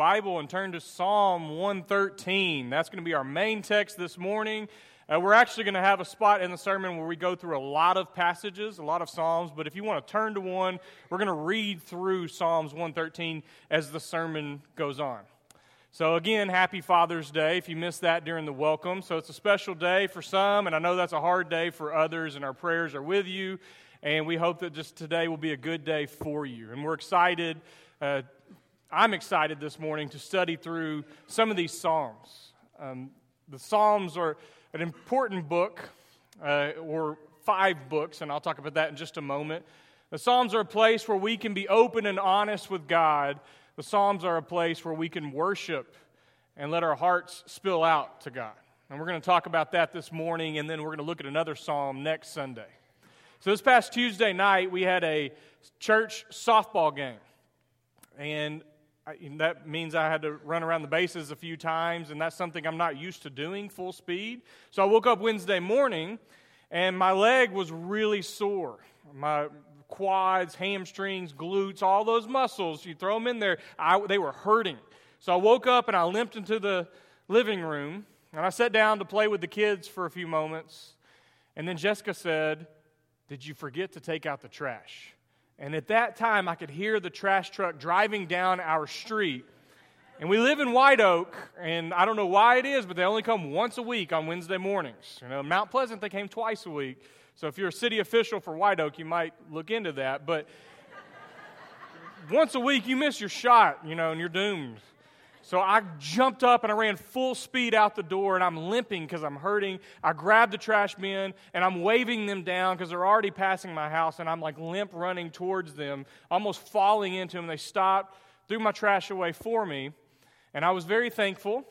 Bible and turn to Psalm 113. That's going to be our main text this morning. We're actually going to have a spot in the sermon where we go through a lot of passages, a lot of Psalms, but if you want to turn to one, we're going to read through Psalms 113 as the sermon goes on. So again, happy Father's Day if you missed that during the welcome. So it's a special day for some, and I know that's a hard day for others, and our prayers are with you, and we hope that just today will be a good day for you. And we're excited, I'm excited this morning to study through some of these Psalms. The Psalms are an important book, or five books, and I'll talk about that in just a moment. The Psalms are a place where we can be open and honest with God. The Psalms are a place where we can worship and let our hearts spill out to God. And we're going to talk about that this morning, and then we're going to look at another Psalm next Sunday. So this past Tuesday night, we had a church softball game. And that means I had to run around the bases a few times, and that's something I'm not used to doing full speed. So I woke up Wednesday morning, and my leg was really sore. My quads, hamstrings, glutes, all those muscles, you throw them in there, they were hurting. So I woke up and I limped into the living room, and I sat down to play with the kids for a few moments, and then Jessica said, "Did you forget to take out the trash?" And at that time, I could hear the trash truck driving down our street, and we live in White Oak, and I don't know why it is, but they only come once a week on Wednesday mornings. You know, Mount Pleasant, they came twice a week. So if you're a city official for White Oak, you might look into that. But once a week, you miss your shot, you know, and you're doomed. So I jumped up and I ran full speed out the door, and I'm limping because I'm hurting. I grabbed the trash bin, and I'm waving them down because they're already passing my house, and I'm like limp running towards them, almost falling into them. They stopped, threw my trash away for me, and I was very thankful. It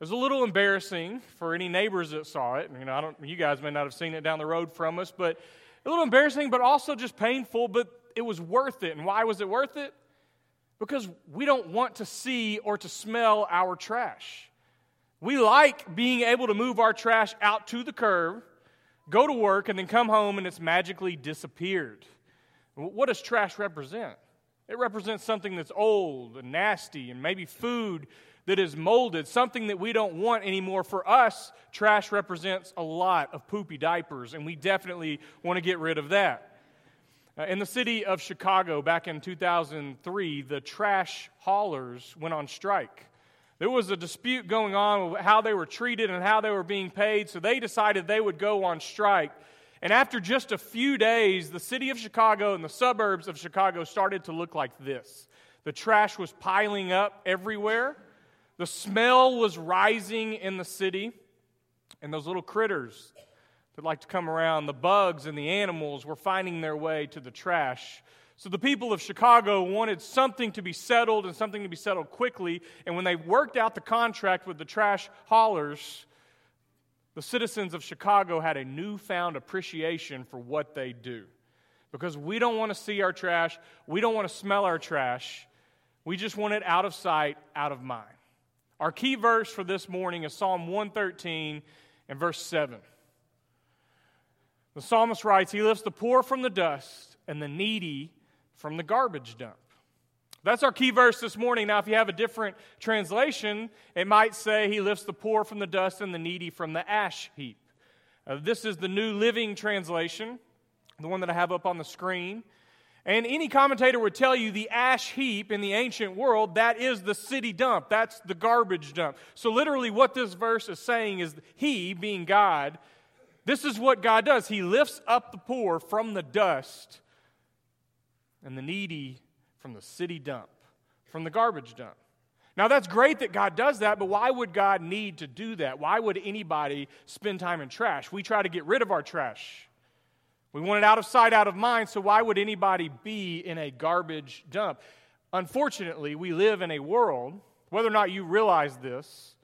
was a little embarrassing for any neighbors that saw it. You know, you guys may not have seen it down the road from us, but a little embarrassing, but also just painful, but it was worth it. And why was it worth it? Because we don't want to see or to smell our trash. We like being able to move our trash out to the curb, go to work, and then come home and it's magically disappeared. What does trash represent? It represents something that's old and nasty and maybe food that is molded, something that we don't want anymore. For us, trash represents a lot of poopy diapers, and we definitely want to get rid of that. In the city of Chicago back in 2003, the trash haulers went on strike. There was a dispute going on with how they were treated and how they were being paid, so they decided they would go on strike. And after just a few days, the city of Chicago and the suburbs of Chicago started to look like this. The trash was piling up everywhere. The smell was rising in the city, and those little critters that like to come around, the bugs and the animals, were finding their way to the trash. So the people of Chicago wanted something to be settled and something to be settled quickly, and when they worked out the contract with the trash haulers, the citizens of Chicago had a newfound appreciation for what they do. Because we don't want to see our trash, we don't want to smell our trash, we just want it out of sight, out of mind. Our key verse for this morning is Psalm 113 and verse 7. The psalmist writes, "He lifts the poor from the dust and the needy from the garbage dump." That's our key verse this morning. Now, if you have a different translation, it might say, "He lifts the poor from the dust and the needy from the ash heap." This is the New Living Translation, the one that I have up on the screen. And any commentator would tell you the ash heap in the ancient world, that is the city dump. That's the garbage dump. So literally what this verse is saying is He, being God, this is what God does. He lifts up the poor from the dust and the needy from the city dump, from the garbage dump. Now that's great that God does that, but why would God need to do that? Why would anybody spend time in trash? We try to get rid of our trash. We want it out of sight, out of mind, so why would anybody be in a garbage dump? Unfortunately, we live in a world, whether or not you realize this,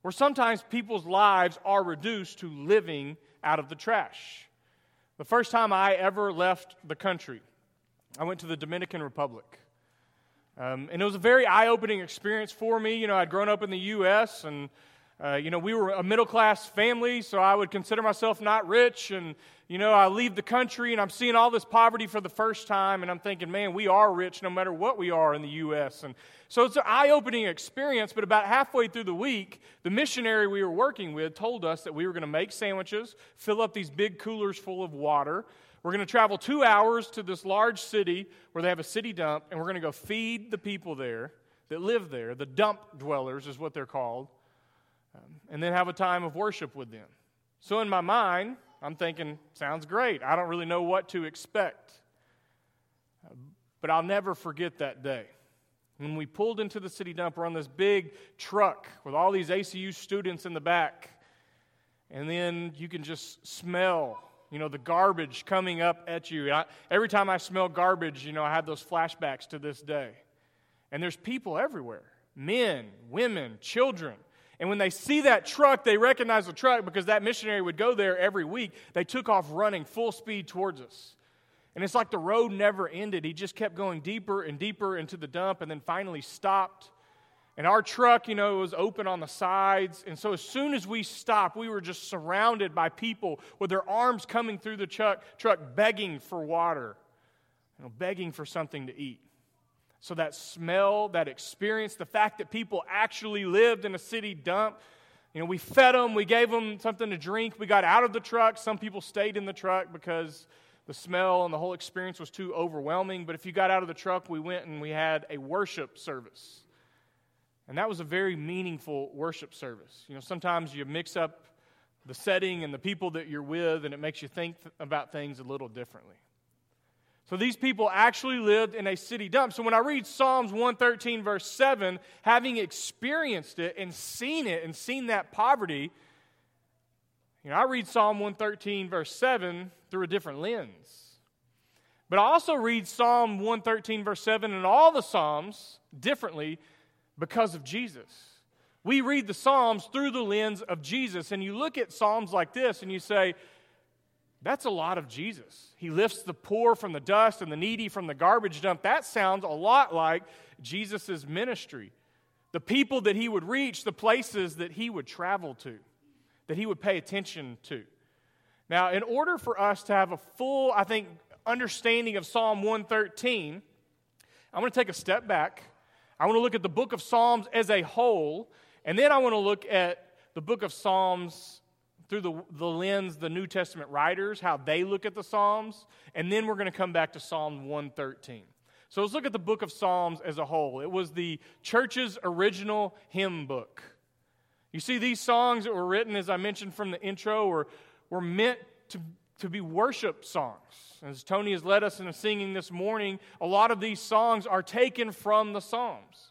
where sometimes people's lives are reduced to living out of the trash. The first time I ever left the country, I went to the Dominican Republic. And it was a very eye-opening experience for me. You know, I'd grown up in the U.S., and We were a middle-class family, so I would consider myself not rich. And, I leave the country, and I'm seeing all this poverty for the first time, and I'm thinking, man, we are rich no matter what we are in the U.S. And so it's an eye-opening experience, but about halfway through the week, the missionary we were working with told us that we were going to make sandwiches, fill up these big coolers full of water. We're going to travel 2 hours to this large city where they have a city dump, and we're going to go feed the people there that live there. The dump dwellers is what they're called. And then have a time of worship with them. So in my mind, I'm thinking, sounds great. I don't really know what to expect. But I'll never forget that day. When we pulled into the city dump, we're on this big truck with all these ACU students in the back. And then you can just smell, the garbage coming up at you. Every time I smell garbage, I have those flashbacks to this day. And there's people everywhere, men, women, children. And when they see that truck, they recognize the truck because that missionary would go there every week. They took off running full speed towards us. And it's like the road never ended. He just kept going deeper and deeper into the dump and then finally stopped. And our truck, was open on the sides. And so as soon as we stopped, we were just surrounded by people with their arms coming through the truck begging for water, begging for something to eat. So that smell, that experience, the fact that people actually lived in a city dump, we fed them, we gave them something to drink, we got out of the truck. Some people stayed in the truck because the smell and the whole experience was too overwhelming. But if you got out of the truck, we went and we had a worship service. And that was a very meaningful worship service. Sometimes you mix up the setting and the people that you're with, and it makes you think about things a little differently. So these people actually lived in a city dump. So when I read Psalms 113 verse 7, having experienced it and seen that poverty, I read Psalm 113 verse 7 through a different lens. But I also read Psalm 113 verse 7 and all the Psalms differently because of Jesus. We read the Psalms through the lens of Jesus. And you look at Psalms like this and you say, that's a lot of Jesus. He lifts the poor from the dust and the needy from the garbage dump. That sounds a lot like Jesus' ministry. The people that he would reach, the places that he would travel to, that he would pay attention to. Now, in order for us to have a full, understanding of Psalm 113, I'm going to take a step back. I want to look at the book of Psalms as a whole, and then I want to look at the book of Psalms through the lens, the New Testament writers, how they look at the Psalms, and then we're going to come back to Psalm 113. So let's look at the book of Psalms as a whole. It was the church's original hymn book. You see, these songs that were written, as I mentioned from the intro, were meant to be worship songs. As Tony has led us in a singing this morning, a lot of these songs are taken from the Psalms.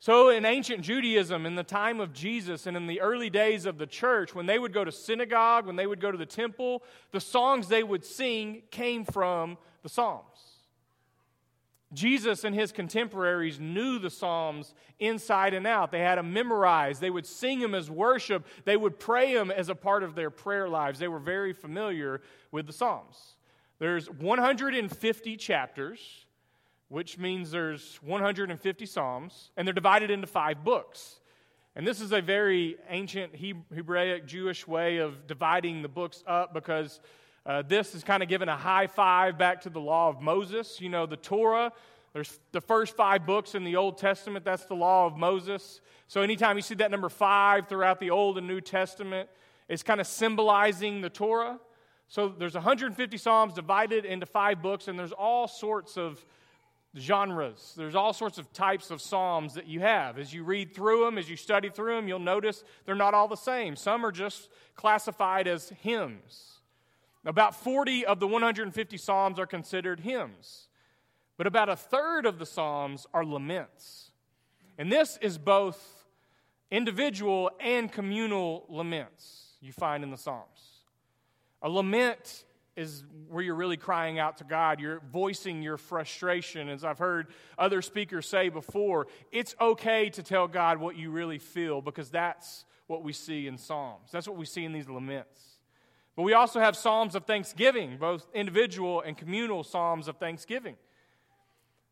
So in ancient Judaism, in the time of Jesus, and in the early days of the church, when they would go to synagogue, when they would go to the temple, the songs they would sing came from the Psalms. Jesus and his contemporaries knew the Psalms inside and out. They had them memorized. They would sing them as worship. They would pray them as a part of their prayer lives. They were very familiar with the Psalms. There's 150 chapters, which means there's 150 Psalms, and they're divided into 5 books. And this is a very ancient Hebraic Jewish way of dividing the books up because this is kind of given a high five back to the law of Moses. The Torah, there's the first 5 books in the Old Testament, that's the law of Moses. So anytime you see that number 5 throughout the Old and New Testament, it's kind of symbolizing the Torah. So there's 150 Psalms divided into 5 books, and there's all sorts of genres. There's all sorts of types of psalms that you have. As you read through them, as you study through them, you'll notice they're not all the same. Some are just classified as hymns. About 40 of the 150 psalms are considered hymns, but about a third of the psalms are laments. And this is both individual and communal laments you find in the Psalms. A lament is where you're really crying out to God. You're voicing your frustration. As I've heard other speakers say before, it's okay to tell God what you really feel because that's what we see in Psalms. That's what we see in these laments. But we also have Psalms of thanksgiving, both individual and communal Psalms of thanksgiving.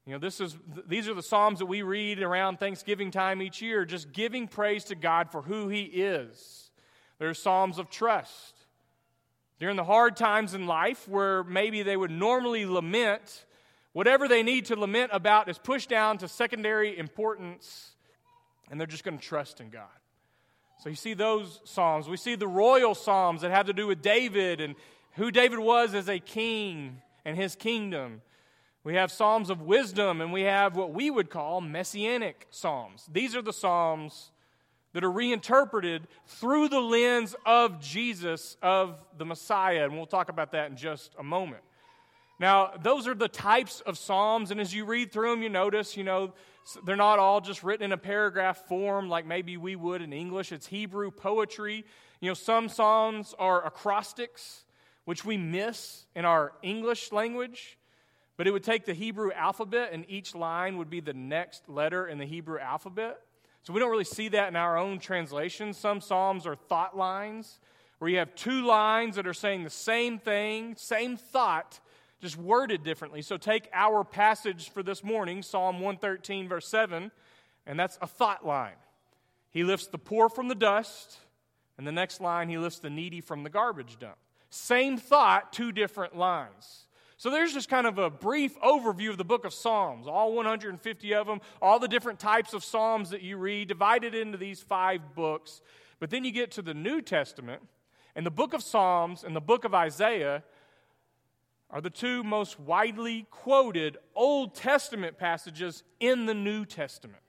You know, these are the Psalms that we read around Thanksgiving time each year, just giving praise to God for who He is. There are Psalms of trust. During the hard times in life where maybe they would normally lament, whatever they need to lament about is pushed down to secondary importance, and they're just going to trust in God. So you see those Psalms. We see the royal Psalms that have to do with David and who David was as a king and his kingdom. We have Psalms of wisdom, and we have what we would call messianic Psalms. These are the Psalms that are reinterpreted through the lens of Jesus, of the Messiah, and we'll talk about that in just a moment. Now, those are the types of Psalms, and as you read through them, you notice, they're not all just written in a paragraph form like maybe we would in English. It's Hebrew poetry. Some Psalms are acrostics, which we miss in our English language, but it would take the Hebrew alphabet, and each line would be the next letter in the Hebrew alphabet. So we don't really see that in our own translations. Some Psalms are thought lines, where you have two lines that are saying the same thing, same thought, just worded differently. So take our passage for this morning, Psalm 113, verse 7, and that's a thought line. He lifts the poor from the dust, and the next line, he lifts the needy from the garbage dump. Same thought, two different lines. So there's just kind of a brief overview of the book of Psalms, all 150 of them, all the different types of Psalms that you read, divided into these five books. But then you get to the New Testament, and the book of Psalms and the book of Isaiah are the two most widely quoted Old Testament passages in the New Testament.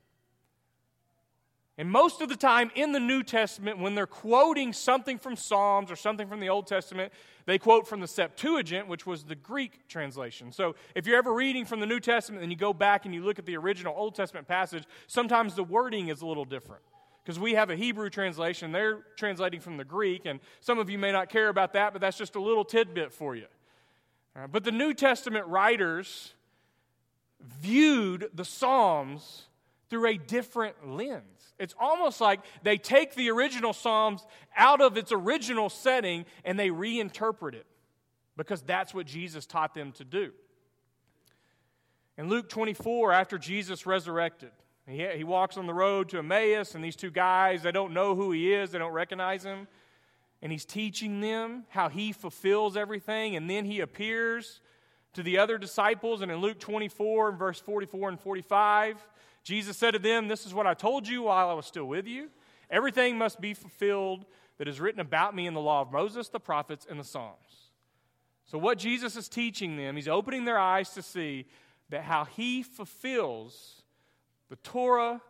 And most of the time in the New Testament, when they're quoting something from Psalms or something from the Old Testament, they quote from the Septuagint, which was the Greek translation. So if you're ever reading from the New Testament and you go back and you look at the original Old Testament passage, sometimes the wording is a little different. Because we have a Hebrew translation, they're translating from the Greek, and some of you may not care about that, but that's just a little tidbit for you. But the New Testament writers viewed the Psalms through a different lens. It's almost like they take the original Psalms out of its original setting and they reinterpret it, because that's what Jesus taught them to do. In Luke 24, after Jesus resurrected, he walks on the road to Emmaus, and these two guys, they don't know who he is, they don't recognize him, and he's teaching them how he fulfills everything, and then he appears to the other disciples, and in Luke 24, in verse 44 and 45, Jesus said to them, "This is what I told you while I was still with you. Everything must be fulfilled that is written about me in the law of Moses, the prophets, and the Psalms." So what Jesus is teaching them, he's opening their eyes to see that how he fulfills the Torah,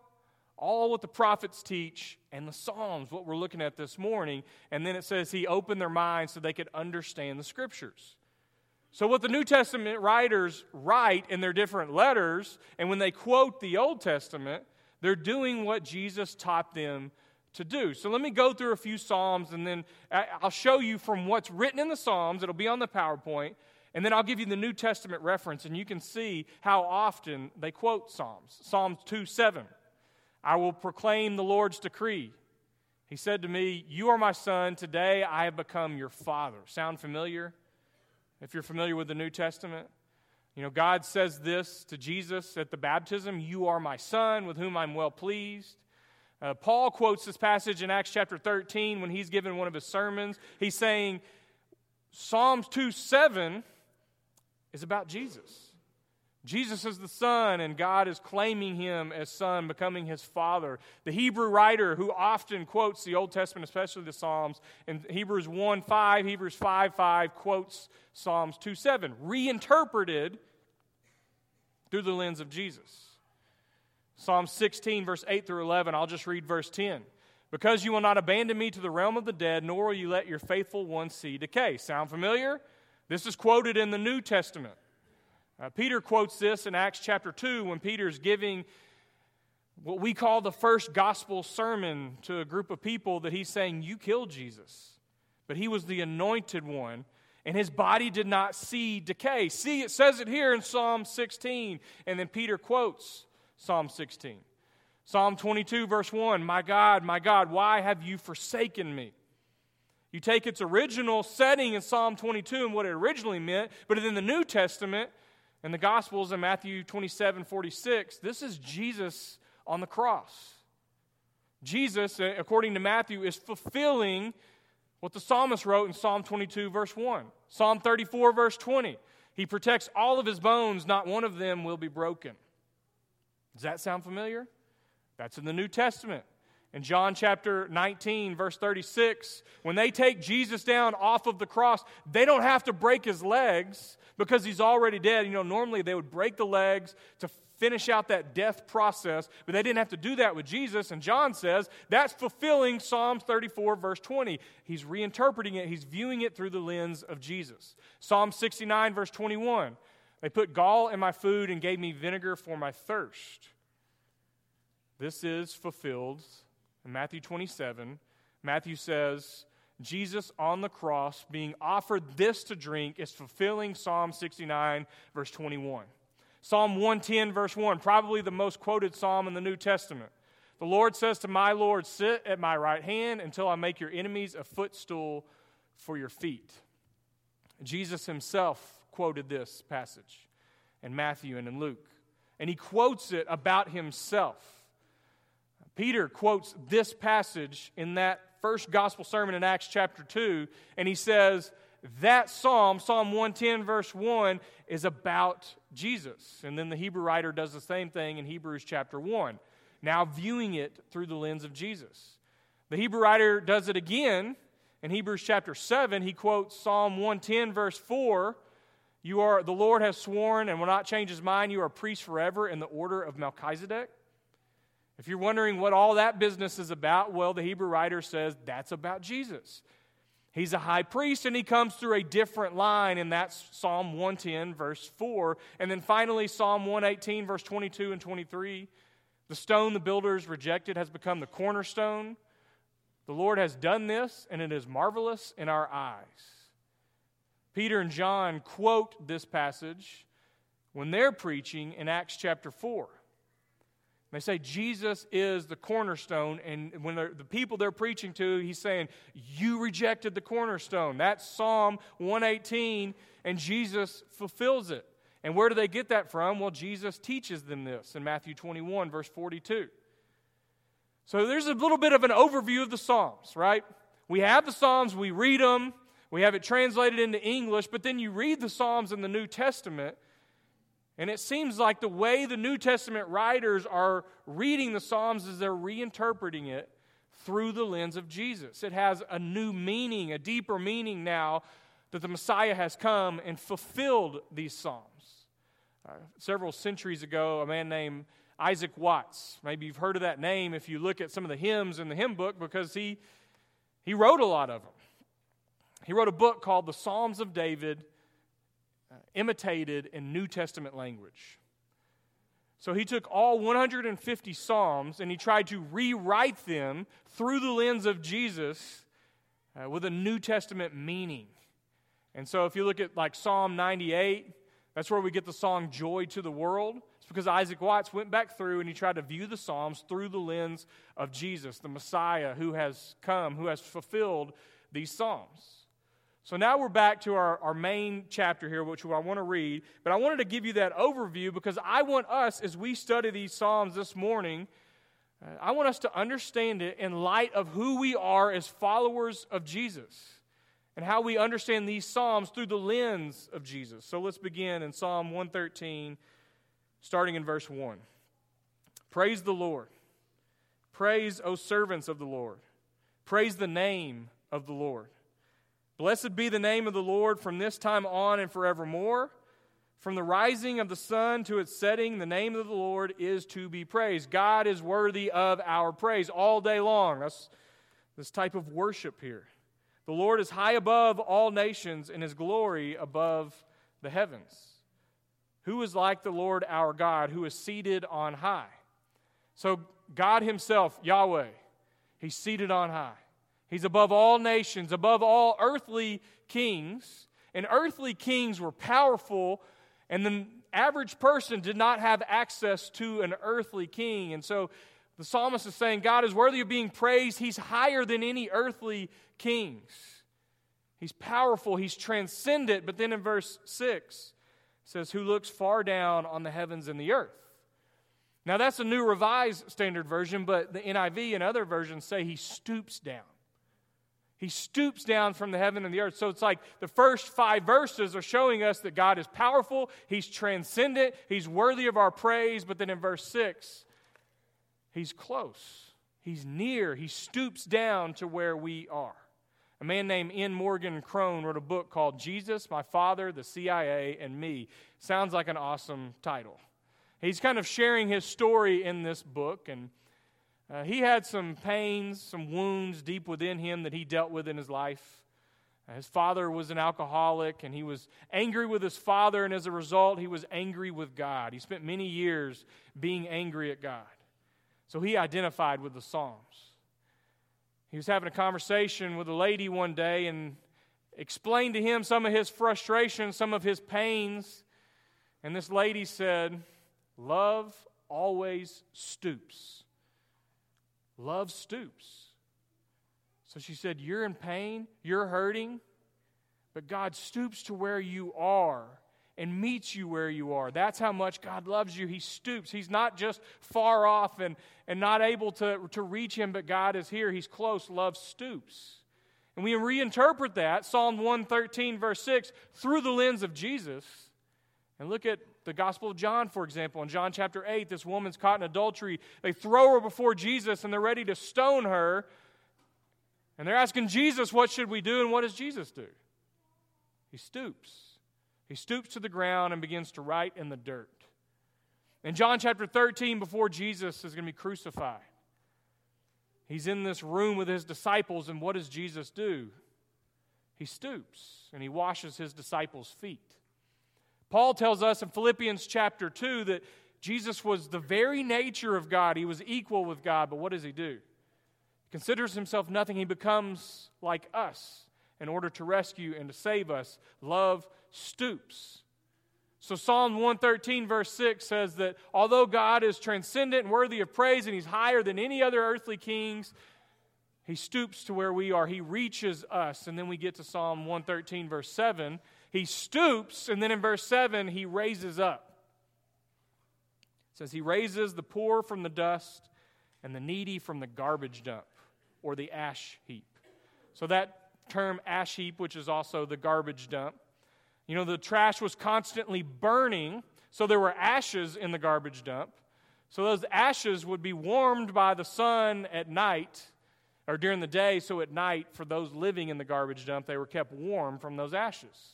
all what the prophets teach, and the Psalms, what we're looking at this morning. And then it says he opened their minds so they could understand the Scriptures. So what the New Testament writers write in their different letters, and when they quote the Old Testament, they're doing what Jesus taught them to do. So let me go through a few Psalms, and then I'll show you from what's written in the Psalms. It'll be on the PowerPoint, and then I'll give you the New Testament reference, and you can see how often they quote Psalms. Psalm 2:7, "I will proclaim the Lord's decree. He said to me, 'You are my son, today I have become your father.'" Sound familiar? If you're familiar with the New Testament, God says this to Jesus at the baptism, "You are my son with whom I'm well pleased." Paul quotes this passage in Acts chapter 13 when he's given one of his sermons. He's saying Psalms 2:7 is about Jesus. Jesus is the son, and God is claiming him as son, becoming his father. The Hebrew writer who often quotes the Old Testament, especially the Psalms, in Hebrews 1:5, Hebrews 5:5, quotes Psalms 2:7, reinterpreted through the lens of Jesus. Psalm 16, verse 8 through 11, I'll just read verse 10. "Because you will not abandon me to the realm of the dead, nor will you let your faithful one see decay." Sound familiar? This is quoted in the New Testament. Peter quotes this in Acts chapter 2 when Peter's giving what we call the first gospel sermon to a group of people, that he's saying, "You killed Jesus, but he was the anointed one, and his body did not see decay." See, it says it here in Psalm 16, and then Peter quotes Psalm 16. Psalm 22, verse 1, my God, why have you forsaken me?" You take its original setting in Psalm 22 and what it originally meant, but in the New Testament, In the Gospels, in Matthew 27:46, this is Jesus on the cross. Jesus, according to Matthew, is fulfilling what the psalmist wrote in Psalm 22, verse 1. Psalm 34, verse 20. He protects all of his bones, not one of them will be broken. Does that sound familiar? That's in the New Testament. In John chapter 19, verse 36, when they take Jesus down off of the cross, they don't have to break his legs because he's already dead. You know, normally they would break the legs to finish out that death process, but they didn't have to do that with Jesus. And John says that's fulfilling Psalm 34, verse 20. He's reinterpreting it. He's viewing it through the lens of Jesus. Psalm 69, verse 21, they put gall in my food and gave me vinegar for my thirst. This is fulfilled. In Matthew 27, Matthew says, Jesus on the cross being offered this to drink is fulfilling Psalm 69, verse 21. Psalm 110, verse 1, probably the most quoted psalm in the New Testament. The Lord says to my Lord, sit at my right hand until I make your enemies a footstool for your feet. Jesus himself quoted this passage in Matthew and in Luke, and he quotes it about himself. Peter quotes this passage in that first gospel sermon in Acts chapter 2, and he says that psalm, Psalm 110 verse 1, is about Jesus. And then the Hebrew writer does the same thing in Hebrews chapter 1, now viewing it through the lens of Jesus. The Hebrew writer does it again in Hebrews chapter 7. He quotes Psalm 110 verse 4, "You are the Lord has sworn and will not change his mind, you are a priest forever in the order of Melchizedek." If you're wondering what all that business is about, well, the Hebrew writer says that's about Jesus. He's a high priest, and he comes through a different line, and that's Psalm 110, verse 4. And then finally, Psalm 118, verse 22 and 23. The stone the builders rejected has become the cornerstone. The Lord has done this, and it is marvelous in our eyes. Peter and John quote this passage when they're preaching in Acts chapter 4. They say Jesus is the cornerstone, and when the people they're preaching to, he's saying, you rejected the cornerstone. That's Psalm 118, and Jesus fulfills it. And where do they get that from? Well, Jesus teaches them this in Matthew 21, verse 42. So there's a little bit of an overview of the Psalms, right? We have the Psalms, we read them, we have it translated into English, but then you read the Psalms in the New Testament, and it seems like the way the New Testament writers are reading the Psalms is they're reinterpreting it through the lens of Jesus. It has a new meaning, a deeper meaning now that the Messiah has come and fulfilled these Psalms. Several centuries ago, a man named Isaac Watts, maybe you've heard of that name if you look at some of the hymns in the hymn book, because he wrote a lot of them. He wrote a book called The Psalms of David, imitated in New Testament language. So he took all 150 Psalms and he tried to rewrite them through the lens of Jesus with a New Testament meaning. And so if you look at like Psalm 98, that's where we get the song Joy to the World. It's because Isaac Watts went back through and he tried to view the Psalms through the lens of Jesus, the Messiah who has come, who has fulfilled these Psalms. So now we're back to our main chapter here, which I want to read. But I wanted to give you that overview because I want us, as we study these Psalms this morning, I want us to understand it in light of who we are as followers of Jesus and how we understand these Psalms through the lens of Jesus. So let's begin in Psalm 113, starting in verse 1. Praise the Lord. Praise, O servants of the Lord. Praise the name of the Lord. Blessed be the name of the Lord from this time on and forevermore. From the rising of the sun to its setting, the name of the Lord is to be praised. God is worthy of our praise all day long. That's this type of worship here. The Lord is high above all nations and his glory above the heavens. Who is like the Lord our God, who is seated on high? So God himself, Yahweh, he's seated on high. He's above all nations, above all earthly kings. And earthly kings were powerful, and the average person did not have access to an earthly king. And so the psalmist is saying, God is worthy of being praised. He's higher than any earthly kings. He's powerful. He's transcendent. But then in verse 6, says, who looks far down on the heavens and the earth. Now, that's a New Revised Standard Version, but the NIV and other versions say he stoops down. He stoops down from the heaven and the earth. So it's like the first five verses are showing us that God is powerful, he's transcendent, he's worthy of our praise. But then in verse 6, he's close, he's near, he stoops down to where we are. A man named Ian Morgan Cron wrote a book called Jesus, My Father, the CIA, and Me. Sounds like an awesome title. He's kind of sharing his story in this book, and he had some pains, some wounds deep within him that he dealt with in his life. His father was an alcoholic, and he was angry with his father, and as a result, he was angry with God. He spent many years being angry at God. So he identified with the Psalms. He was having a conversation with a lady one day and explained to him some of his frustrations, some of his pains, and this lady said, "Love always stoops. Love stoops." So she said, "You're in pain, you're hurting, but God stoops to where you are and meets you where you are." That's how much God loves you. He stoops. He's not just far off and not able to reach him, but God is here. He's close. Love stoops. And we reinterpret that, Psalm 113, verse 6, through the lens of Jesus. And look at the Gospel of John, for example. In John chapter 8, this woman's caught in adultery. They throw her before Jesus, and they're ready to stone her. And they're asking Jesus, what should we do? And what does Jesus do? He stoops. He stoops to the ground and begins to write in the dirt. In John chapter 13, before Jesus is going to be crucified, he's in this room with his disciples, and what does Jesus do? He stoops, and he washes his disciples' feet. Paul tells us in Philippians chapter 2 that Jesus was the very nature of God. He was equal with God, but what does he do? He considers himself nothing. He becomes like us in order to rescue and to save us. Love stoops. So Psalm 113 verse 6 says that although God is transcendent and worthy of praise and he's higher than any other earthly kings, he stoops to where we are. He reaches us. And then we get to Psalm 113 verse 7. He stoops, and then in verse 7, he raises up. It says, he raises the poor from the dust and the needy from the garbage dump or the ash heap. So that term ash heap, which is also the garbage dump, you know, the trash was constantly burning, so there were ashes in the garbage dump. So those ashes would be warmed by the sun at night or during the day, so at night for those living in the garbage dump, they were kept warm from those ashes.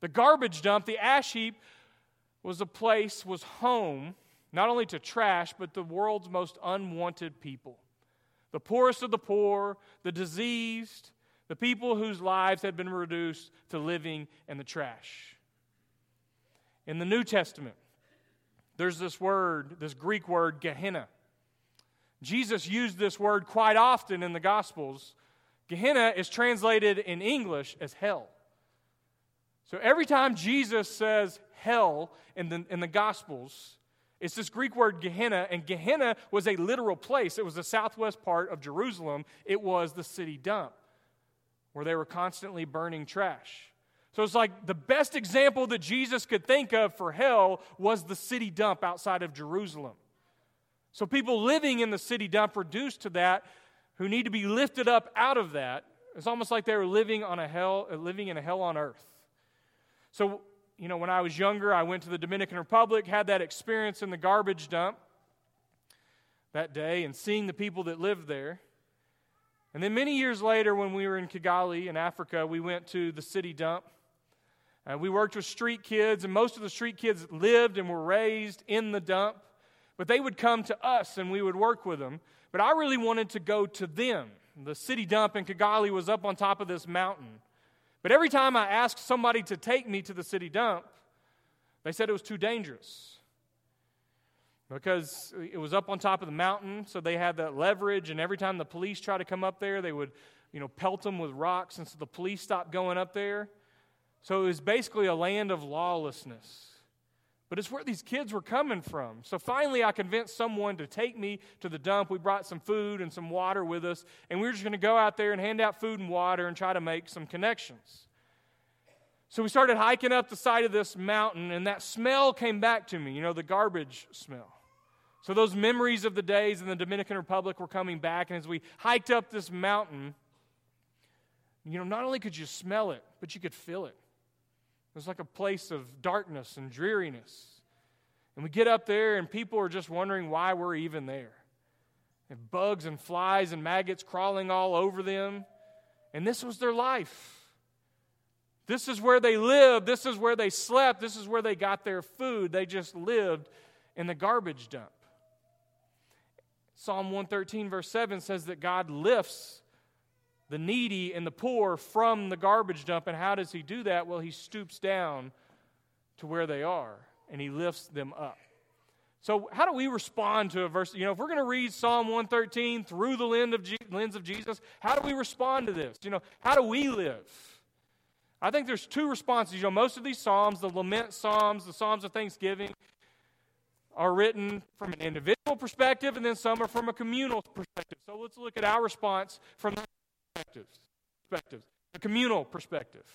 The garbage dump, the ash heap, was home, not only to trash, but the world's most unwanted people. The poorest of the poor, the diseased, the people whose lives had been reduced to living in the trash. In the New Testament, there's this word, this Greek word, Gehenna. Jesus used this word quite often in the Gospels. Gehenna is translated in English as hell. So every time Jesus says hell in the Gospels, it's this Greek word Gehenna, and Gehenna was a literal place. It was the southwest part of Jerusalem. It was the city dump where they were constantly burning trash. So it's like the best example that Jesus could think of for hell was the city dump outside of Jerusalem. So people living in the city dump reduced to that who need to be lifted up out of that. It's almost like they were living in a hell on earth. So, you know, when I was younger, I went to the Dominican Republic, had that experience in the garbage dump that day and seeing the people that lived there. And then many years later, when we were in Kigali in Africa, we went to the city dump. We worked with street kids, and most of the street kids lived and were raised in the dump. But they would come to us, and we would work with them. But I really wanted to go to them. The city dump in Kigali was up on top of this mountain. But every time I asked somebody to take me to the city dump, they said it was too dangerous because it was up on top of the mountain, so they had that leverage, and every time the police tried to come up there, they would, you know, pelt them with rocks, and so the police stopped going up there. So it was basically a land of lawlessness. But it's where these kids were coming from. So finally I convinced someone to take me to the dump. We brought some food and some water with us, and we were just going to go out there and hand out food and water and try to make some connections. So we started hiking up the side of this mountain, and that smell came back to me, you know, the garbage smell. So those memories of the days in the Dominican Republic were coming back, and as we hiked up this mountain, you know, not only could you smell it, but you could feel it. It was like a place of darkness and dreariness. And we get up there, and people are just wondering why we're even there. And bugs and flies and maggots crawling all over them. And this was their life. This is where they lived. This is where they slept. This is where they got their food. They just lived in the garbage dump. Psalm 113 verse 7 says that God lifts the needy and the poor from the garbage dump. And how does He do that? Well, He stoops down to where they are and He lifts them up. So how do we respond to a verse? You know, if we're going to read Psalm 113 through the lens of Jesus, how do we respond to this? You know, how do we live? I think there's two responses. You know, most of these psalms, the lament psalms, the psalms of thanksgiving, are written from an individual perspective, and then some are from a communal perspective. So let's look at our response from that perspective, the communal perspective.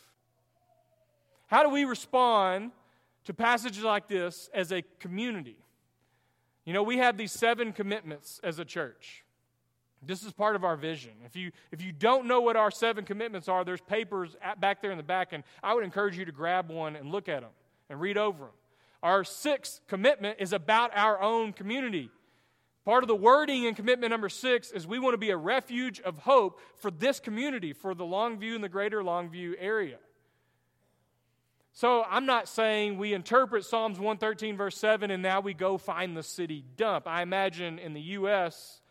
How do we respond to passages like this as a community? You know, we have these 7 commitments as a church. This is part of our vision. If you don't know what our 7 commitments are, there's papers back there in the back, and I would encourage you to grab one and look at them and read over them. Our 6th commitment is about our own community. Part of the wording in commitment number 6 is we want to be a refuge of hope for this community, for the Longview and the greater Longview area. So I'm not saying we interpret Psalms 113 verse 7 and now we go find the city dump. I imagine in the U.S.,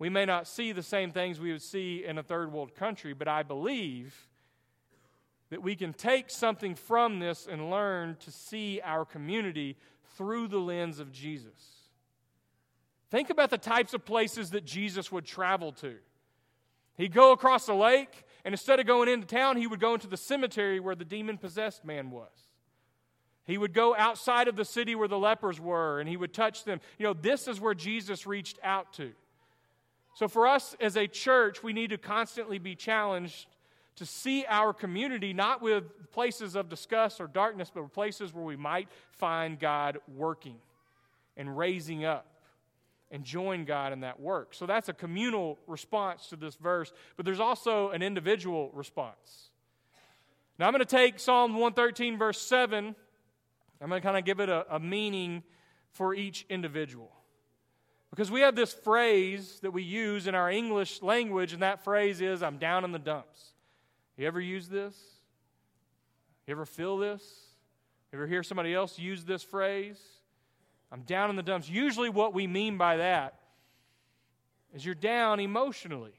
we may not see the same things we would see in a third world country, but I believe that we can take something from this and learn to see our community through the lens of Jesus. Think about the types of places that Jesus would travel to. He'd go across the lake, and instead of going into town, he would go into the cemetery where the demon-possessed man was. He would go outside of the city where the lepers were, and he would touch them. You know, this is where Jesus reached out to. So for us as a church, we need to constantly be challenged to see our community not with places of disgust or darkness, but places where we might find God working and raising up and join God in that work. So that's a communal response to this verse, but there's also an individual response. Now I'm going to take Psalm 113 verse 7, I'm going to kind of give it a meaning for each individual. Because we have this phrase that we use in our English language, and that phrase is, I'm down in the dumps. You ever use this? You ever feel this? You ever hear somebody else use this phrase? I'm down in the dumps. Usually what we mean by that is you're down emotionally.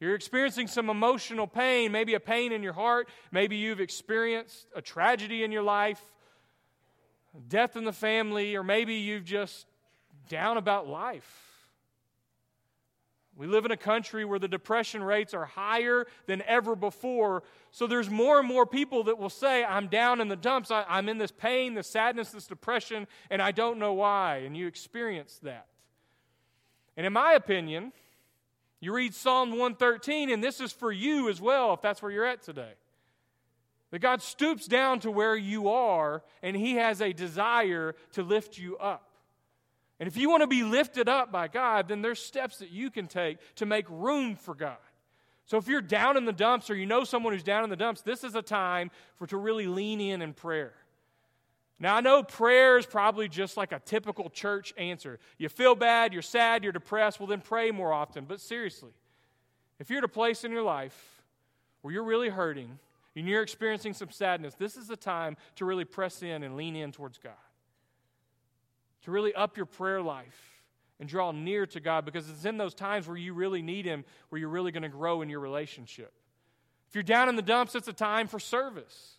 You're experiencing some emotional pain, maybe a pain in your heart. Maybe you've experienced a tragedy in your life, death in the family, or maybe you've just down about life. We live in a country where the depression rates are higher than ever before, so there's more and more people that will say, I'm down in the dumps, I'm in this pain, this sadness, this depression, and I don't know why, and you experience that. And in my opinion, you read Psalm 113, and this is for you as well, if that's where you're at today. That God stoops down to where you are, and He has a desire to lift you up. And if you want to be lifted up by God, then there's steps that you can take to make room for God. So if you're down in the dumps or you know someone who's down in the dumps, this is a time to really lean in prayer. Now, I know prayer is probably just like a typical church answer. You feel bad, you're sad, you're depressed, well then pray more often. But seriously, if you're at a place in your life where you're really hurting and you're experiencing some sadness, this is a time to really press in and lean in towards God. To really up your prayer life and draw near to God, because it's in those times where you really need Him, where you're really going to grow in your relationship. If you're down in the dumps, it's a time for service.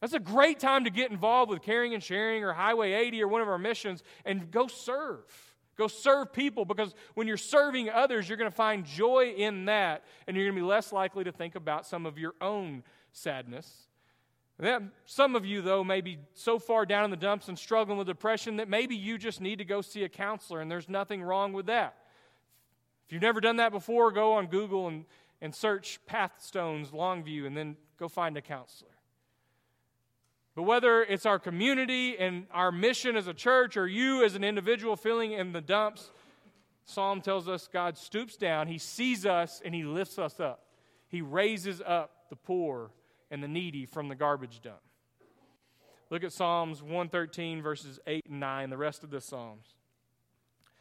That's a great time to get involved with Caring and Sharing or Highway 80 or one of our missions and go serve. Go serve people, because when you're serving others, you're going to find joy in that, and you're going to be less likely to think about some of your own sadness. Some of you, though, may be so far down in the dumps and struggling with depression that maybe you just need to go see a counselor, and there's nothing wrong with that. If you've never done that before, go on Google and search Pathstones Longview, and then go find a counselor. But whether it's our community and our mission as a church or you as an individual feeling in the dumps, Psalm tells us God stoops down, He sees us, and He lifts us up. He raises up the poor and the needy from the garbage dump. Look at Psalms 113, verses 8 and 9, the rest of the Psalms.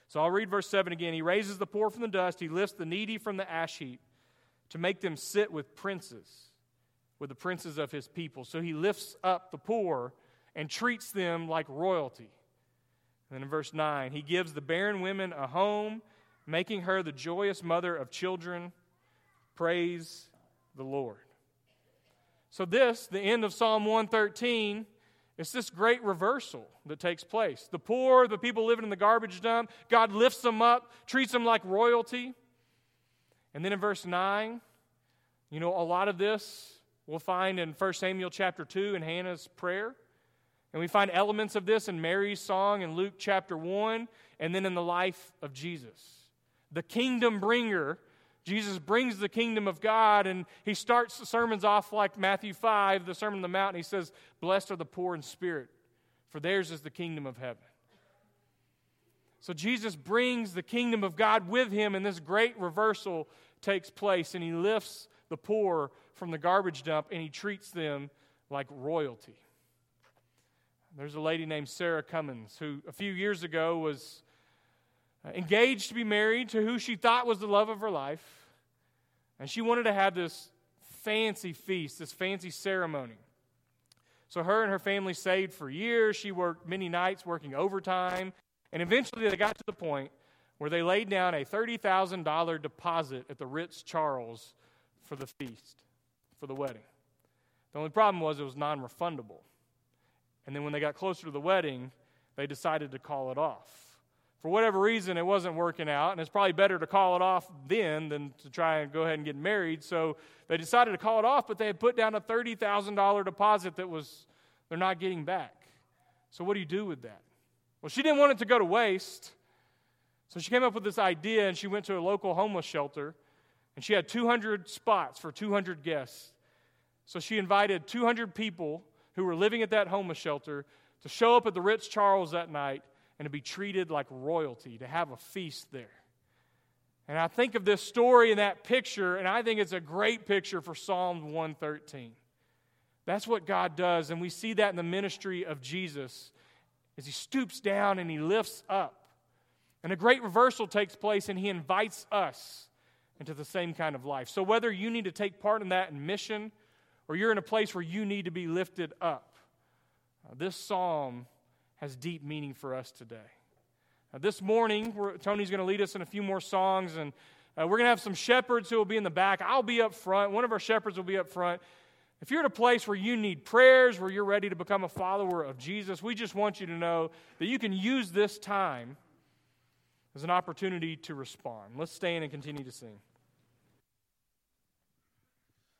So I'll read verse 7 again. He raises the poor from the dust. He lifts the needy from the ash heap to make them sit with princes, with the princes of His people. So He lifts up the poor and treats them like royalty. And then in verse 9, He gives the barren women a home, making her the joyous mother of children. Praise the Lord. So this, the end of Psalm 113, it's this great reversal that takes place. The poor, the people living in the garbage dump, God lifts them up, treats them like royalty. And then in verse 9, you know, a lot of this we'll find in 1 Samuel chapter 2 in Hannah's prayer. And we find elements of this in Mary's song in Luke chapter 1, and then in the life of Jesus. The kingdom bringer, Jesus brings the kingdom of God, and He starts the sermons off like Matthew 5, the Sermon on the Mount, and He says, "Blessed are the poor in spirit, for theirs is the kingdom of heaven." So Jesus brings the kingdom of God with Him, and this great reversal takes place, and He lifts the poor from the garbage dump, and He treats them like royalty. There's a lady named Sarah Cummins, who a few years ago was engaged to be married to who she thought was the love of her life. And she wanted to have this fancy feast, this fancy ceremony. So her and her family saved for years. She worked many nights working overtime. And eventually they got to the point where they laid down a $30,000 deposit at the Ritz Charles for the feast, for the wedding. The only problem was it was non-refundable. And then when they got closer to the wedding, they decided to call it off. For whatever reason, it wasn't working out, and it's probably better to call it off then than to try and go ahead and get married. So they decided to call it off, but they had put down a $30,000 deposit that was they're not getting back. So what do you do with that? Well, she didn't want it to go to waste, so she came up with this idea, and she went to a local homeless shelter, and she had 200 spots for 200 guests. So she invited 200 people who were living at that homeless shelter to show up at the Ritz Charles that night and to be treated like royalty, to have a feast there. And I think of this story and that picture, and I think it's a great picture for Psalm 113. That's what God does, and we see that in the ministry of Jesus as He stoops down and He lifts up. And a great reversal takes place, and He invites us into the same kind of life. So whether you need to take part in that in mission, or you're in a place where you need to be lifted up, this psalm has deep meaning for us today. Now, this morning, Tony's going to lead us in a few more songs, and we're going to have some shepherds who will be in the back. I'll be up front. One of our shepherds will be up front. If you're at a place where you need prayers, where you're ready to become a follower of Jesus, we just want you to know that you can use this time as an opportunity to respond. Let's stand and continue to sing.